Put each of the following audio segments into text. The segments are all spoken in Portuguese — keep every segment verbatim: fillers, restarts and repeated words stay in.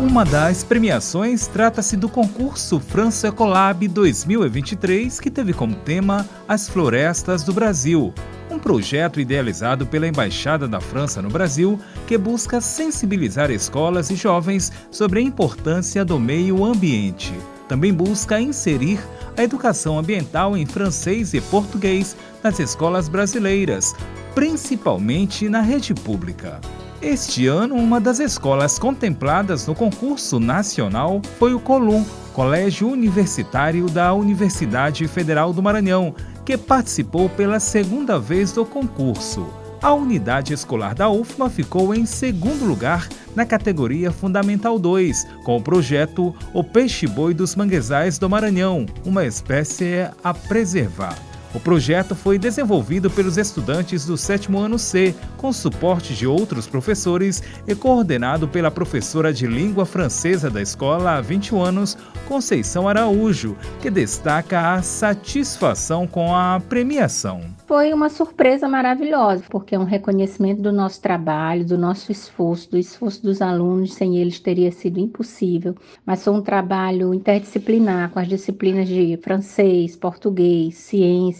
Uma das premiações trata-se do concurso França Collab dois mil e vinte e três, que teve como tema As Florestas do Brasil, um projeto idealizado pela Embaixada da França no Brasil, que busca sensibilizar escolas e jovens sobre a importância do meio ambiente. Também busca inserir a educação ambiental em francês e português nas escolas brasileiras, principalmente na rede pública. Este ano, uma das escolas contempladas no concurso nacional foi o Colun, Colégio Universitário da Universidade Federal do Maranhão, que participou pela segunda vez do concurso. A unidade escolar da U F M A ficou em segundo lugar na categoria Fundamental dois, com o projeto O Peixe-boi dos Manguezais do Maranhão, uma espécie a preservar. O projeto foi desenvolvido pelos estudantes do sétimo ano C, com suporte de outros professores e coordenado pela professora de língua francesa da escola há vinte anos, Conceição Araújo, que destaca a satisfação com a premiação. Foi uma surpresa maravilhosa, porque é um reconhecimento do nosso trabalho, do nosso esforço, do esforço dos alunos, sem eles teria sido impossível. Mas foi um trabalho interdisciplinar, com as disciplinas de francês, português, ciência,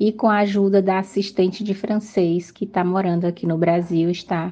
e com a ajuda da assistente de francês que está morando aqui no Brasil, está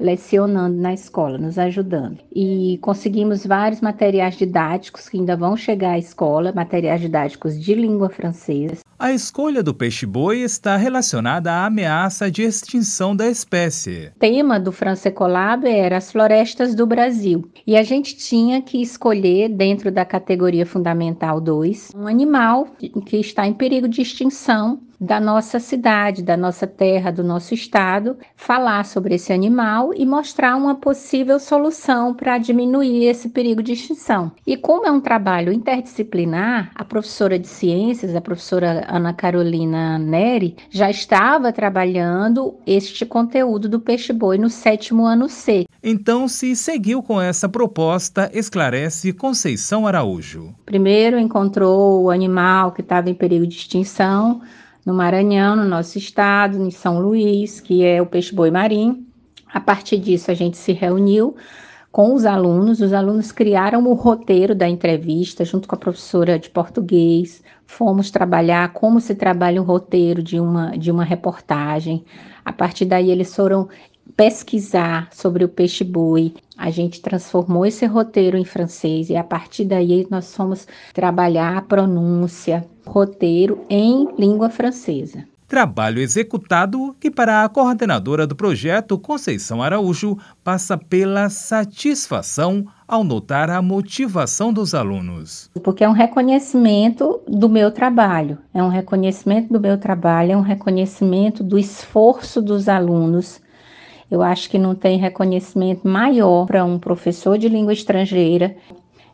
lecionando na escola, nos ajudando. E conseguimos vários materiais didáticos que ainda vão chegar à escola, materiais didáticos de língua francesa. A escolha do peixe-boi está relacionada à ameaça de extinção da espécie. O tema do France Ecolab era as florestas do Brasil. E a gente tinha que escolher, dentro da categoria Fundamental dois, um animal que está em perigo de extinção da nossa cidade, da nossa terra, do nosso estado, falar sobre esse animal e mostrar uma possível solução para diminuir esse perigo de extinção. E como é um trabalho interdisciplinar, a professora de ciências, a professora Ana Carolina Neri, já estava trabalhando este conteúdo do peixe-boi no sétimo ano C. Então, se seguiu com essa proposta, esclarece Conceição Araújo. Primeiro encontrou o animal que estava em perigo de extinção, no Maranhão, no nosso estado, em São Luís, que é o peixe-boi marinho. A partir disso, a gente se reuniu com os alunos. Os alunos criaram o roteiro da entrevista, junto com a professora de português. Fomos trabalhar como se trabalha um roteiro de uma, de uma reportagem. A partir daí, eles foram pesquisar sobre o peixe-boi. A gente transformou esse roteiro em francês e a partir daí nós fomos trabalhar a pronúncia, roteiro em língua francesa. Trabalho executado que, para a coordenadora do projeto, Conceição Araújo, passa pela satisfação ao notar a motivação dos alunos. Porque é um reconhecimento do meu trabalho, é um reconhecimento do meu trabalho, é um reconhecimento do esforço dos alunos. Eu acho que não tem reconhecimento maior para um professor de língua estrangeira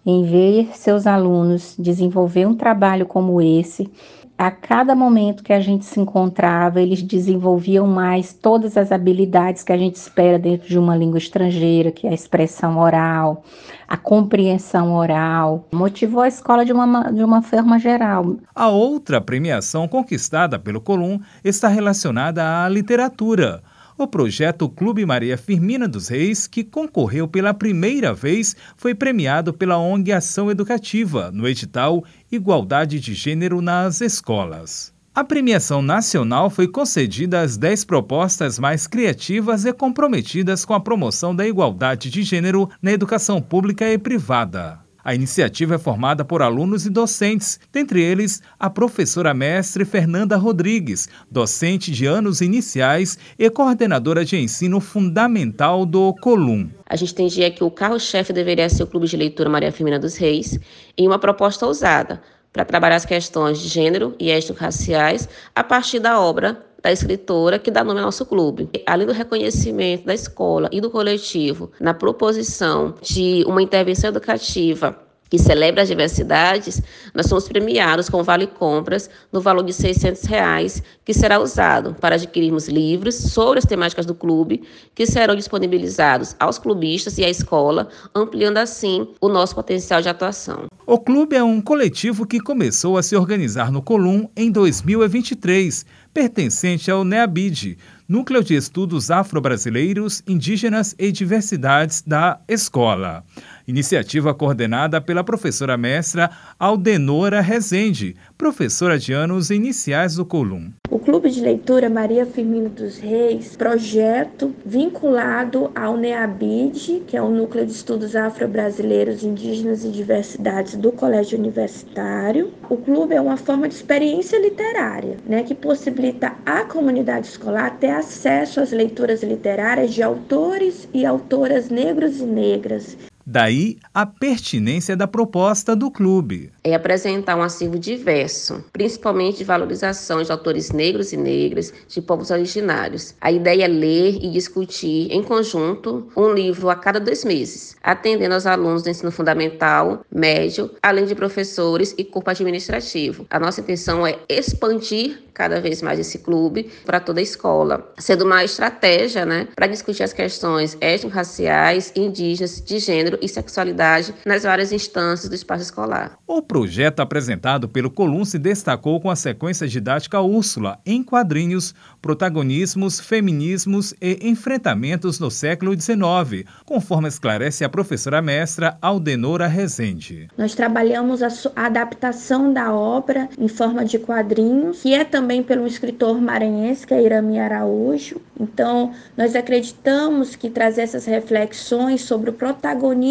em ver seus alunos desenvolver um trabalho como esse. A cada momento que a gente se encontrava, eles desenvolviam mais todas as habilidades que a gente espera dentro de uma língua estrangeira, que é a expressão oral, a compreensão oral. Motivou a escola de uma, de uma forma geral. A outra premiação conquistada pelo Colun está relacionada à literatura. O projeto Clube Maria Firmina dos Reis, que concorreu pela primeira vez, foi premiado pela ONG Ação Educativa, no edital Igualdade de Gênero nas Escolas. A premiação nacional foi concedida às dez propostas mais criativas e comprometidas com a promoção da igualdade de gênero na educação pública e privada. A iniciativa é formada por alunos e docentes, dentre eles a professora mestre Fernanda Rodrigues, docente de anos iniciais e coordenadora de ensino fundamental do Colun. A gente entendia que o carro-chefe deveria ser o Clube de Leitura Maria Firmina dos Reis, em uma proposta ousada para trabalhar as questões de gênero e étnico-raciais a partir da obra da escritora que dá nome ao nosso clube. Além do reconhecimento da escola e do coletivo na proposição de uma intervenção educativa que celebra as diversidades, nós somos premiados com vale-compras no valor de seiscentos reais, que será usado para adquirirmos livros sobre as temáticas do clube, que serão disponibilizados aos clubistas e à escola, ampliando assim o nosso potencial de atuação. O clube é um coletivo que começou a se organizar no Colun em dois mil e vinte e três, pertencente ao NEABID, Núcleo de Estudos Afro-Brasileiros, Indígenas e Diversidades da Escola. Iniciativa coordenada pela professora mestra Aldenora Rezende, professora de anos iniciais do Colun. O Clube de Leitura Maria Firmina dos Reis, projeto vinculado ao NEABID, que é o Núcleo de Estudos Afro-Brasileiros, Indígenas e Diversidades do Colégio Universitário. O clube é uma forma de experiência literária, né, que possibilita à comunidade escolar ter acesso às leituras literárias de autores e autoras negros e negras. Daí a pertinência da proposta do clube. É apresentar um acervo diverso, principalmente de valorização de autores negros e negras, de povos originários. A ideia é ler e discutir, em conjunto, um livro a cada dois meses, atendendo aos alunos do ensino fundamental, médio, além de professores e corpo administrativo. A nossa intenção é expandir cada vez mais esse clube para toda a escola, sendo uma estratégia, né, para discutir as questões étnico-raciais, indígenas, de gênero e sexualidade nas várias instâncias do espaço escolar. O projeto apresentado pelo Colun se destacou com a sequência didática Úrsula, em quadrinhos, protagonismos, feminismos e enfrentamentos no século dezenove, conforme esclarece a professora mestra Aldenora Rezende. Nós trabalhamos a adaptação da obra em forma de quadrinhos, que é também pelo escritor maranhense, que é Irami Araújo. Então, nós acreditamos que trazer essas reflexões sobre o protagonismo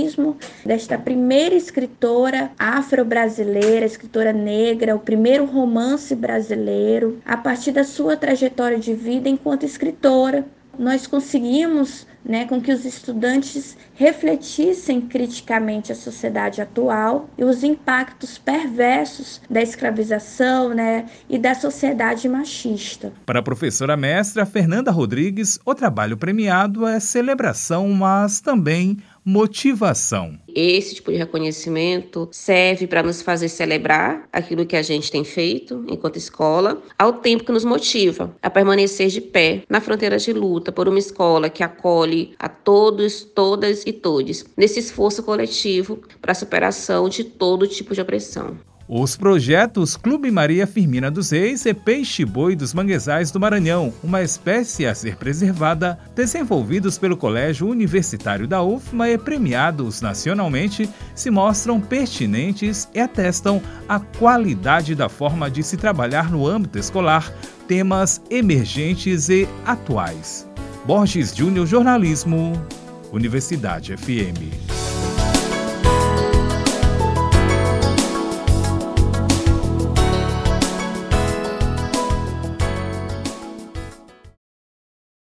desta primeira escritora afro-brasileira, escritora negra, o primeiro romance brasileiro, a partir da sua trajetória de vida enquanto escritora. Nós conseguimos, né, com que os estudantes refletissem criticamente a sociedade atual e os impactos perversos da escravização, né, e da sociedade machista. Para a professora mestra Fernanda Rodrigues, o trabalho premiado é celebração, mas também motivação. Esse tipo de reconhecimento serve para nos fazer celebrar aquilo que a gente tem feito enquanto escola, ao tempo que nos motiva a permanecer de pé na fronteira de luta por uma escola que acolhe a todos, todas e todes, nesse esforço coletivo para a superação de todo tipo de opressão. Os projetos Clube Maria Firmina dos Reis e Peixe-Boi dos Manguezais do Maranhão, uma espécie a ser preservada, desenvolvidos pelo Colégio Universitário da U F M A e premiados nacionalmente, se mostram pertinentes e atestam a qualidade da forma de se trabalhar no âmbito escolar, temas emergentes e atuais. Borges Júnior, Jornalismo, Universidade F M.